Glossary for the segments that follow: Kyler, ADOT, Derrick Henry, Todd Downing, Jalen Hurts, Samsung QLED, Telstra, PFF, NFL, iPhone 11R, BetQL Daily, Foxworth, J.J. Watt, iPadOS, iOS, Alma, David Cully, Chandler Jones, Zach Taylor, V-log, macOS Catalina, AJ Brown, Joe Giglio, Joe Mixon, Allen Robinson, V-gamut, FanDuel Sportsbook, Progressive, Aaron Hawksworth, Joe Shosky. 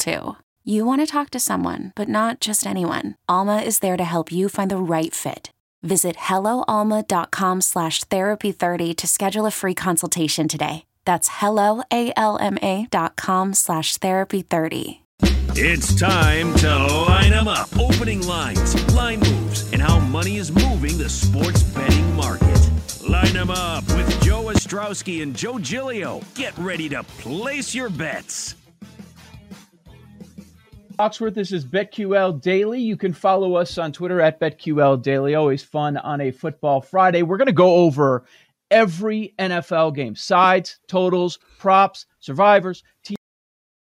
too. You want to talk to someone, but not just anyone. Alma is there to help you find the right fit. Visit helloalma.com/therapy30 to schedule a free consultation today. That's helloalma.com/therapy30. It's time to line them up. Opening lines, line moves, and how money is moving the sports betting market. Line them up with Joe Ostrowski and Joe Giglio. Get ready to place your bets. Foxworth, this is BetQL Daily. You can follow us on Twitter at BetQL Daily. Always fun on a football Friday. We're going to go over every NFL game. Sides, totals, props, survivors, teams,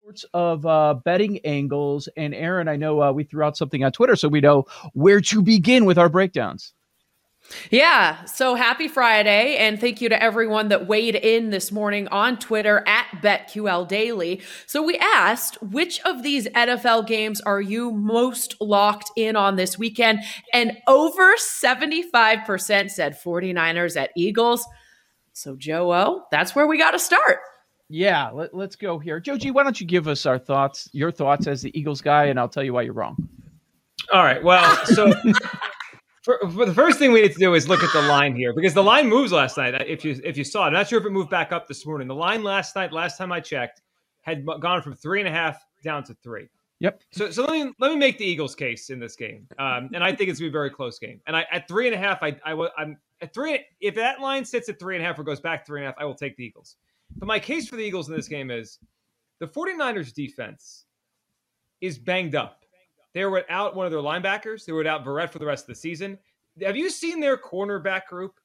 sorts of betting angles. And Aaron, I know we threw out something on Twitter, so we know where to begin with our breakdowns. Yeah, so happy Friday, and thank you to everyone that weighed in this morning on Twitter at BetQL Daily. So we asked, which of these NFL games are you most locked in on this weekend? And over 75% said 49ers at Eagles. So Joe O, that's where we got to start. Yeah, let's go here. Joe G, why don't you give us your thoughts as the Eagles guy, and I'll tell you why you're wrong. All right, well, so... For the first thing we need to do is look at the line here, because the line moves last night. If you saw it, I'm not sure if it moved back up this morning. The line last night, last time I checked, had gone from 3.5 down to 3. Yep. So let me make the Eagles case in this game, and I think it's gonna be a very close game. And at 3.5, I'm at 3. If that line sits at 3.5 or goes back 3.5, I will take the Eagles. But my case for the Eagles in this game is the 49ers defense is banged up. They were without one of their linebackers. They were without Verrett for the rest of the season. Have you seen their cornerback group?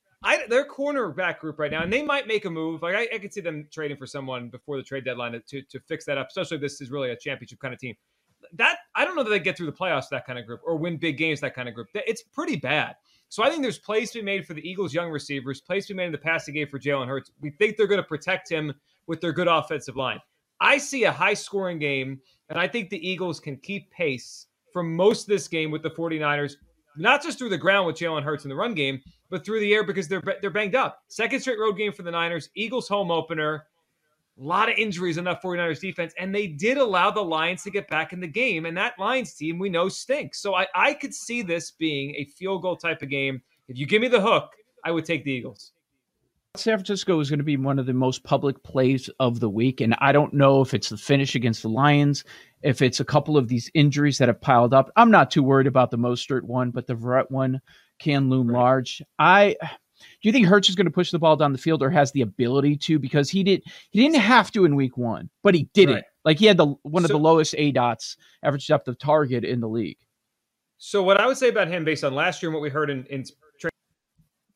Their cornerback group right now, and they might make a move. Like I could see them trading for someone before the trade deadline to fix that up, especially if this is really a championship kind of team. That I don't know that they get through the playoffs, that kind of group, or win big games, that kind of group. It's pretty bad. So I think there's plays to be made for the Eagles' young receivers, plays to be made in the passing game for Jalen Hurts. We think they're going to protect him with their good offensive line. I see a high-scoring game, and I think the Eagles can keep pace from most of this game with the 49ers, not just through the ground with Jalen Hurts in the run game, but through the air because they're banged up. Second straight road game for the Niners, Eagles home opener, a lot of injuries on that 49ers defense, and they did allow the Lions to get back in the game, and that Lions team we know stinks. So I could see this being a field goal type of game. If you give me the hook, I would take the Eagles. San Francisco is going to be one of the most public plays of the week, and I don't know if it's the finish against the Lions, if it's a couple of these injuries that have piled up. I'm not too worried about the Mostert one, but the Verrett one can loom large. Do you think Hurts is going to push the ball down the field, or has the ability to? Because he didn't have to in week one, but he did it. Like he had one of the lowest ADOTs, average depth of target in the league. So what I would say about him, based on last year and what we heard in training,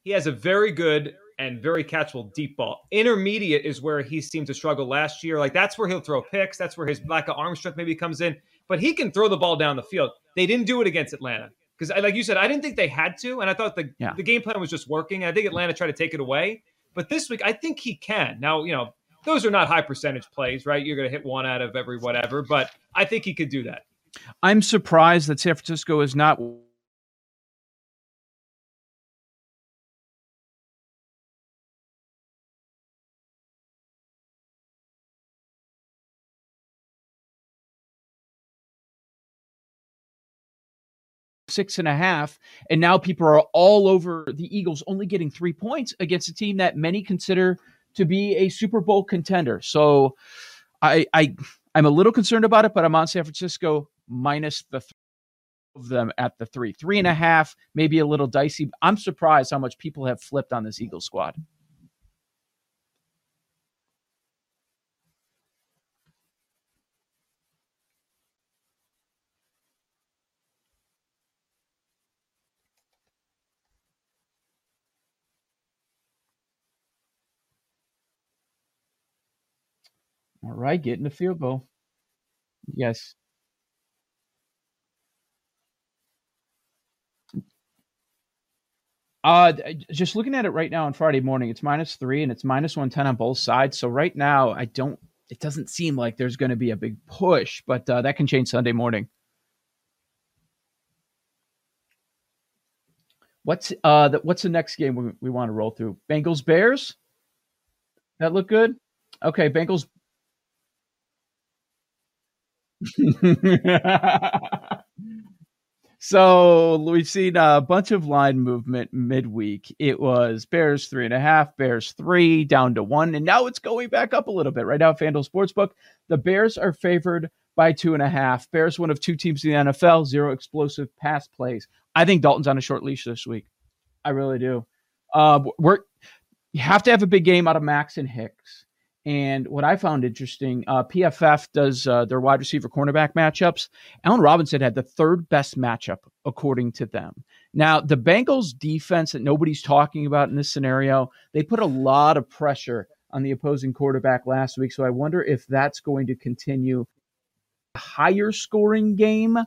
he has a very good and very catchable deep ball. Intermediate is where he seemed to struggle last year. Like that's where he'll throw picks. That's where his lack of arm strength maybe comes in. But he can throw the ball down the field. They didn't do it against Atlanta because, like you said, I didn't think they had to, and I thought the game plan was just working. I think Atlanta tried to take it away. But this week, I think he can. Now, you know, those are not high percentage plays, right? You're going to hit one out of every whatever. But I think he could do that. I'm surprised that San Francisco is not – six and a half, and now people are all over the Eagles only getting 3 points against a team that many consider to be a Super Bowl contender. So I I'm a little concerned about it, but I'm on San Francisco minus the three of them at the 3.5, maybe a little dicey. I'm surprised how much people have flipped on this Eagles squad. All right, getting the field goal. Yes. Just looking at it right now on Friday morning, it's -3 and it's -110 on both sides. So right now, it doesn't seem like there's going to be a big push, but that can change Sunday morning. What's the next game we want to roll through? Bengals Bears. That look good. Okay, Bengals. So we've seen a bunch of line movement midweek. It was Bears 3.5, Bears 3, down to 1, and now it's going back up a little bit. Right now, FanDuel Sportsbook, the Bears are favored by 2.5. Bears, one of two teams in the NFL, 0 explosive pass plays. I think Dalton's on a short leash this week. I really do. You have to have a big game out of Max and Hicks. And what I found interesting, PFF does their wide receiver cornerback matchups. Allen Robinson had the third best matchup, according to them. Now, the Bengals defense that nobody's talking about in this scenario, they put a lot of pressure on the opposing quarterback last week. So I wonder if that's going to continue. A higher scoring game.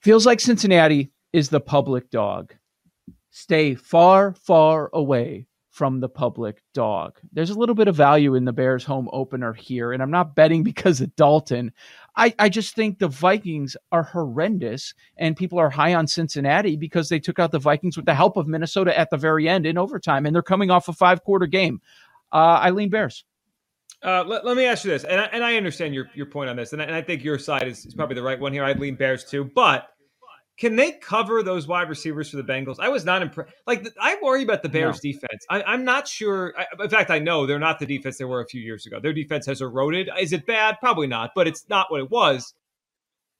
Feels like Cincinnati is the public dog. Stay far, far away from the public dog. There's a little bit of value in the Bears home opener here, and I'm not betting because of Dalton. I just think the Vikings are horrendous, and people are high on Cincinnati because they took out the Vikings with the help of Minnesota at the very end in overtime, and they're coming off a 5-quarter game. I lean Bears. Let me ask you this, and I understand your point on this, and I think your side is probably the right one here. I'd lean Bears too, but can they cover those wide receivers for the Bengals? I was not impressed. Like, I worry about the Bears' defense. I'm not sure. In fact, I know they're not the defense they were a few years ago. Their defense has eroded. Is it bad? Probably not, but it's not what it was.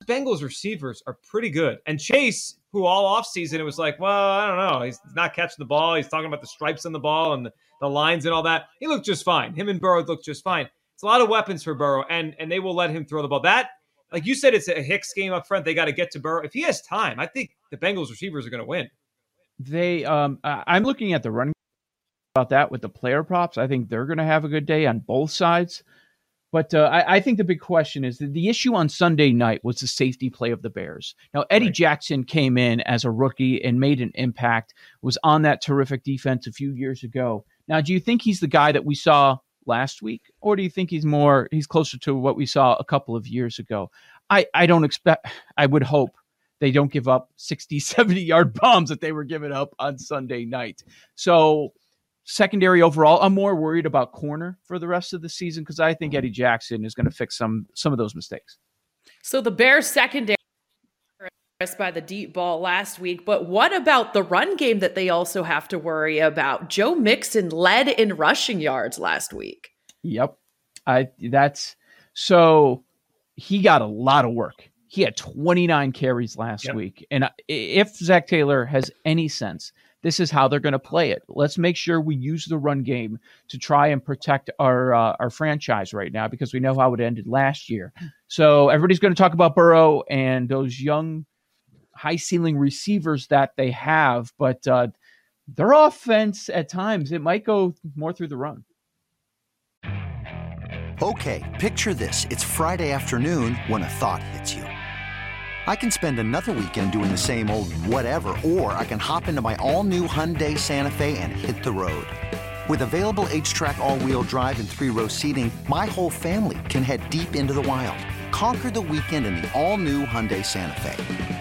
The Bengals' receivers are pretty good. And Chase, who all offseason, it was like, well, I don't know. He's not catching the ball. He's talking about the stripes on the ball and the lines and all that. He looked just fine. Him and Burrow looked just fine. It's a lot of weapons for Burrow, and they will let him throw the ball. That, like you said, it's a Hicks game up front. They got to get to Burrow. If he has time, I think the Bengals receivers are going to win. I'm looking at the running about that with the player props. I think they're going to have a good day on both sides. But I think the big question is that the issue on Sunday night was the safety play of the Bears. Now, Eddie Jackson came in as a rookie and made an impact, was on that terrific defense a few years ago. Now, do you think he's the guy that we saw last week, or do you think he's closer to what we saw a couple of years ago? I don't expect, I would hope they don't give up 60-70 yard bombs that they were giving up on Sunday night. So secondary overall, I'm more worried about corner for the rest of the season because I think Eddie Jackson is going to fix some of those mistakes. So the Bears secondary by the deep ball last week, but what about the run game that they also have to worry about? Joe Mixon led in rushing yards last week. Yep. So he got a lot of work. He had 29 carries last week. And if Zach Taylor has any sense, this is how they're going to play it. Let's make sure we use the run game to try and protect our franchise right now, because we know how it ended last year. So everybody's going to talk about Burrow and those young high ceiling receivers that they have, but their offense at times, it might go more through the run. Okay, picture this. It's Friday afternoon when a thought hits you. I can spend another weekend doing the same old whatever, or I can hop into my all-new Hyundai Santa Fe and hit the road. With available H-Track all-wheel drive and 3-row seating, my whole family can head deep into the wild. Conquer the weekend in the all-new Hyundai Santa Fe.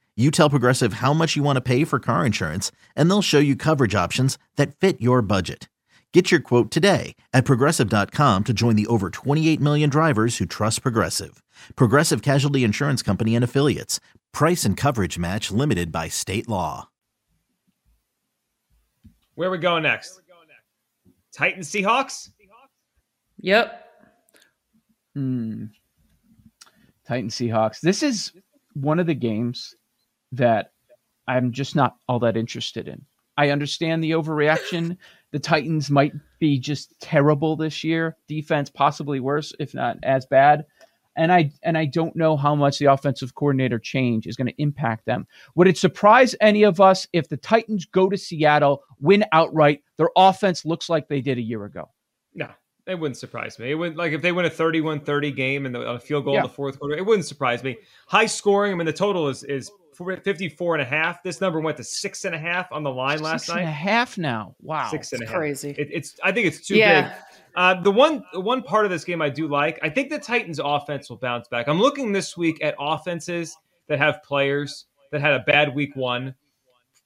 You tell Progressive how much you want to pay for car insurance, and they'll show you coverage options that fit your budget. Get your quote today at Progressive.com to join the over 28 million drivers who trust Progressive. Progressive Casualty Insurance Company and Affiliates. Price and coverage match limited by state law. Where are we going next? Titans, Seahawks? Yep. Titans, Seahawks. This is one of the games that I'm just not all that interested in. I understand the overreaction. The Titans might be just terrible this year. Defense possibly worse, if not as bad. And I don't know how much the offensive coordinator change is going to impact them. Would it surprise any of us if the Titans go to Seattle, win outright, their offense looks like they did a year ago? No, it wouldn't surprise me. It wouldn't, like if they win a 31-30 game and a field goal in the fourth quarter, it wouldn't surprise me. High scoring. I mean, the total is 54.5. This number went to 6.5 on the line last night. 6.5 now. Wow. 6.5. Crazy. I think it's too big. The one part of this game I do like, I think the Titans offense will bounce back. I'm looking this week at offenses that have players that had a bad week one.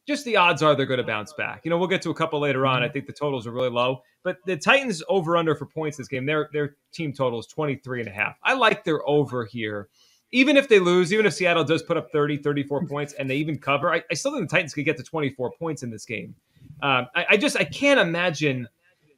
Just the odds are they're going to bounce back. You know, we'll get to a couple later on. I think the totals are really low, but the Titans over under for points this game, their team total is 23.5. I like their over here. Even if they lose, even if Seattle does put up 30, 34 points and they even cover, I still think the Titans could get to 24 points in this game. I can't imagine.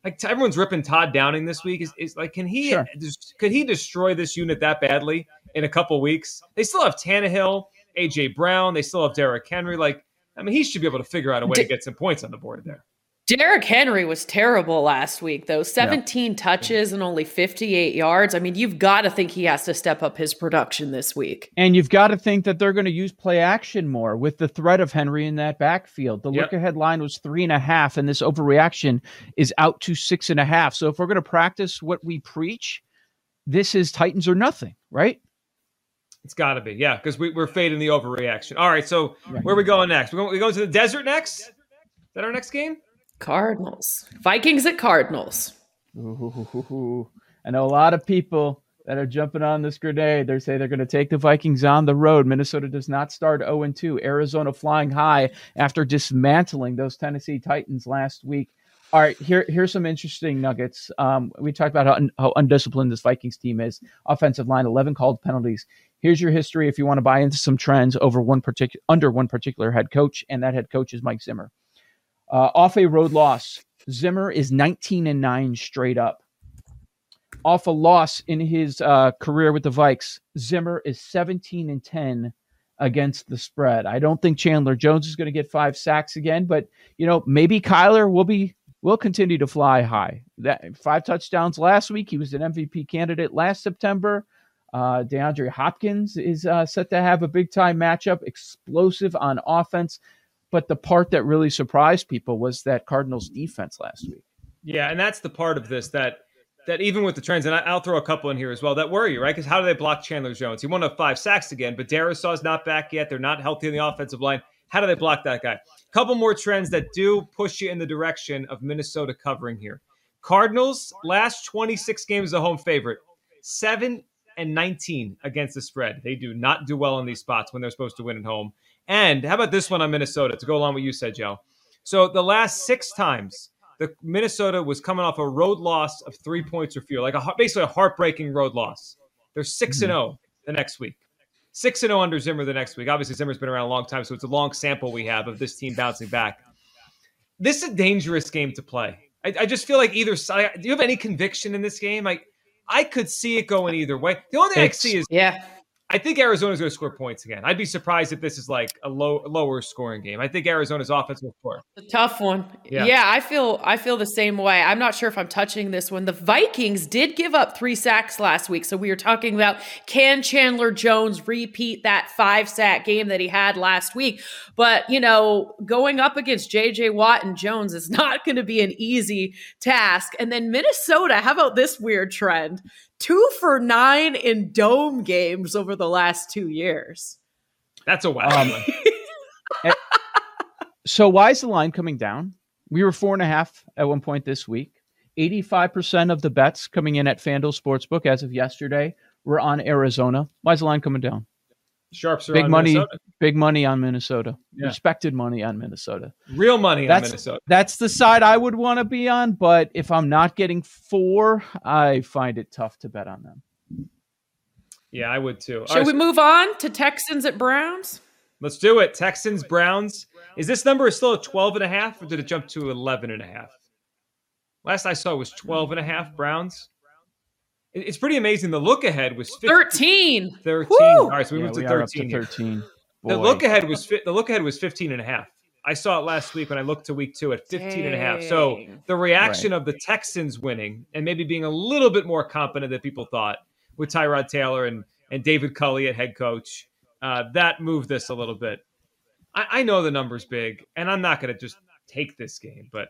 Like everyone's ripping Todd Downing this week. Is like, could he destroy this unit that badly in a couple weeks? They still have Tannehill, AJ Brown. They still have Derrick Henry. Like, I mean, he should be able to figure out a way to get some points on the board there. Derrick Henry was terrible last week, though. 17 touches and only 58 yards. I mean, you've got to think he has to step up his production this week. And you've got to think that they're going to use play action more with the threat of Henry in that backfield. The look-ahead line was 3.5, and this overreaction is out to 6.5. So if we're going to practice what we preach, this is Titans or nothing, right? It's got to be, because we're fading the overreaction. All right, so where are we going next? We're going to the desert next? Is that our next game? Cardinals. Vikings at Cardinals. Ooh. I know a lot of people that are jumping on this grenade. They say they're going to take the Vikings on the road. Minnesota does not start 0-2. Arizona flying high after dismantling those Tennessee Titans last week. All right, here's some interesting nuggets. We talked about how undisciplined this Vikings team is. Offensive line, 11 called penalties. Here's your history if you want to buy into some trends under one particular head coach, and that head coach is Mike Zimmer. Off a road loss, Zimmer is 19-9 straight up. Off a loss in his career with the Vikes, Zimmer is 17-10 against the spread. I don't think Chandler Jones is going to get 5 sacks again, but maybe Kyler will continue to fly high. That 5 touchdowns last week. He was an MVP candidate last September. DeAndre Hopkins is set to have a big time matchup, explosive on offense. But the part that really surprised people was that Cardinals defense last week. Yeah, and that's the part of this that even with the trends, and I'll throw a couple in here as well, that worry you, right? Because how do they block Chandler Jones? He won't have 5 sacks again, but Darisaw's not back yet. They're not healthy on the offensive line. How do they block that guy? Couple more trends that do push you in the direction of Minnesota covering here. Cardinals, last 26 games, a home favorite, 7-19 against the spread. They do not do well in these spots when they're supposed to win at home. And how about this one on Minnesota to go along with what you said, Joe? So the last 6 times, the Minnesota was coming off a road loss of 3 points or fewer, like basically a heartbreaking road loss. They're 6-0 the next week. 6-0 under Zimmer the next week. Obviously, Zimmer's been around a long time, so it's a long sample we have of this team bouncing back. This is a dangerous game to play. I just feel like either side. Do you have any conviction in this game? I could see it going either way. The only thing I see is I think Arizona's going to score points again. I'd be surprised if this is like a lower scoring game. I think Arizona's offense will score. A tough one. Yeah, I feel the same way. I'm not sure if I'm touching this one. The Vikings did give up 3 sacks last week. So we were talking about, can Chandler Jones repeat that 5-sack game that he had last week? But, going up against J.J. Watt and Jones is not going to be an easy task. And then Minnesota, how about this weird trend? 2-for-9 in dome games over the last 2 years. That's a wow. So why is the line coming down? We were 4.5 at one point this week. 85% of the bets coming in at FanDuel Sportsbook as of yesterday were on Arizona. Why is the line coming down? Sharps are big on money, Minnesota. Big money on Minnesota. Yeah. Respected money on Minnesota. Real money on Minnesota. That's the side I would want to be on, but if I'm not getting four, I find it tough to bet on them. Yeah, I would too. Should we move on to Texans at Browns? Let's do it. Texans, Browns. Is this number still at 12.5 or did it jump to 11.5? Last I saw was 12.5 Browns. It's pretty amazing. The look ahead was 13. 13. Woo! All right, so we moved to 13. To 13. The look ahead was 15.5. I saw it last week when I looked to week 2 at 15.5. So the reaction of the Texans winning and maybe being a little bit more competent than people thought with Tyrod Taylor and David Cully at head coach, that moved this a little bit. I know the number's big, and I'm not going to just take this game, but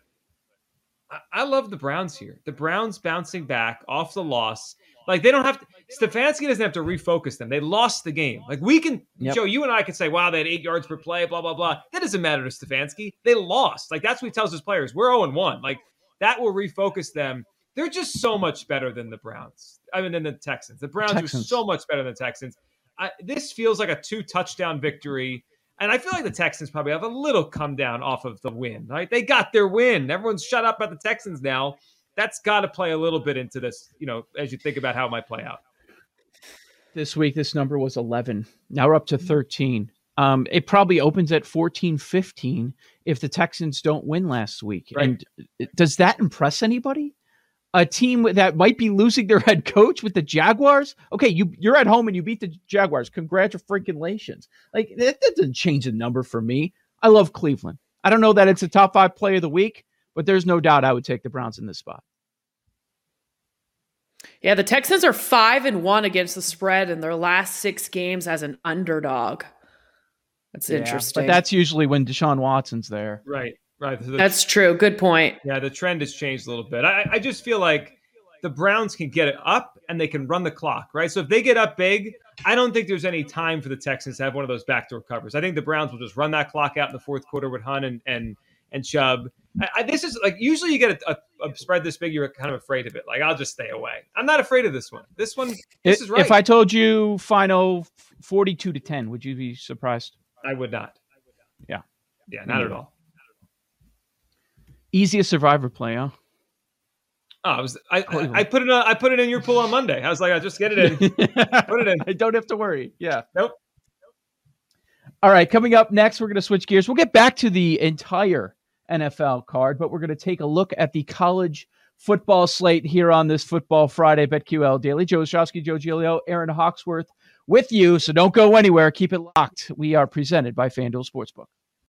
I love the Browns here. The Browns bouncing back off the loss. Like, they don't have to, Stefanski doesn't have to refocus them. They lost the game. Like, we can, Joe, you and I can say, wow, they had 8 yards per play, blah, blah, blah. That doesn't matter to Stefanski. They lost. Like, that's what he tells his players. We're 0-1. Like, that will refocus them. They're just so much better than the Browns. I mean, than the Texans. The Browns are so much better than the Texans. This feels like a 2-touchdown victory. And I feel like the Texans probably have a little come down off of the win, right? They got their win. Everyone's shut up about the Texans now. That's got to play a little bit into this, you know, as you think about how it might play out. This week, this number was 11. Now we're up to 13. It probably opens at 14-15 if the Texans don't win last week. Right. And does that impress anybody? A team that might be losing their head coach with the Jaguars. Okay, you're at home and you beat the Jaguars. Congratulations. Like, that doesn't change the number for me. I love Cleveland. I don't know that it's a top 5 play of the week, but there's no doubt I would take the Browns in this spot. Yeah, the Texans are 5-1 against the spread in their last 6 games as an underdog. That's interesting. But that's usually when Deshaun Watson's there. Right. That's true. Good point. Yeah, the trend has changed a little bit. I just feel like the Browns can get it up and they can run the clock, right? So if they get up big, I don't think there's any time for the Texans to have one of those backdoor covers. I think the Browns will just run that clock out in the fourth quarter with Hunt and Chubb. This is like, usually you get a spread this big, you're kind of afraid of it. Like, I'll just stay away. I'm not afraid of this one. This is right. If I told you final 42-10, would you be surprised? I would not. Yeah, not at all. Easiest survivor play, huh? Oh, I put it in your pool on Monday. I was like, I'll just get it in. Put it in. I don't have to worry. Yeah. Nope. All right. Coming up next, we're going to switch gears. We'll get back to the entire NFL card, but we're going to take a look at the college football slate here on this Football Friday BetQL Daily. Joe Shosky, Joe Giglio, Aaron Hawksworth with you. So don't go anywhere. Keep it locked. We are presented by FanDuel Sportsbook.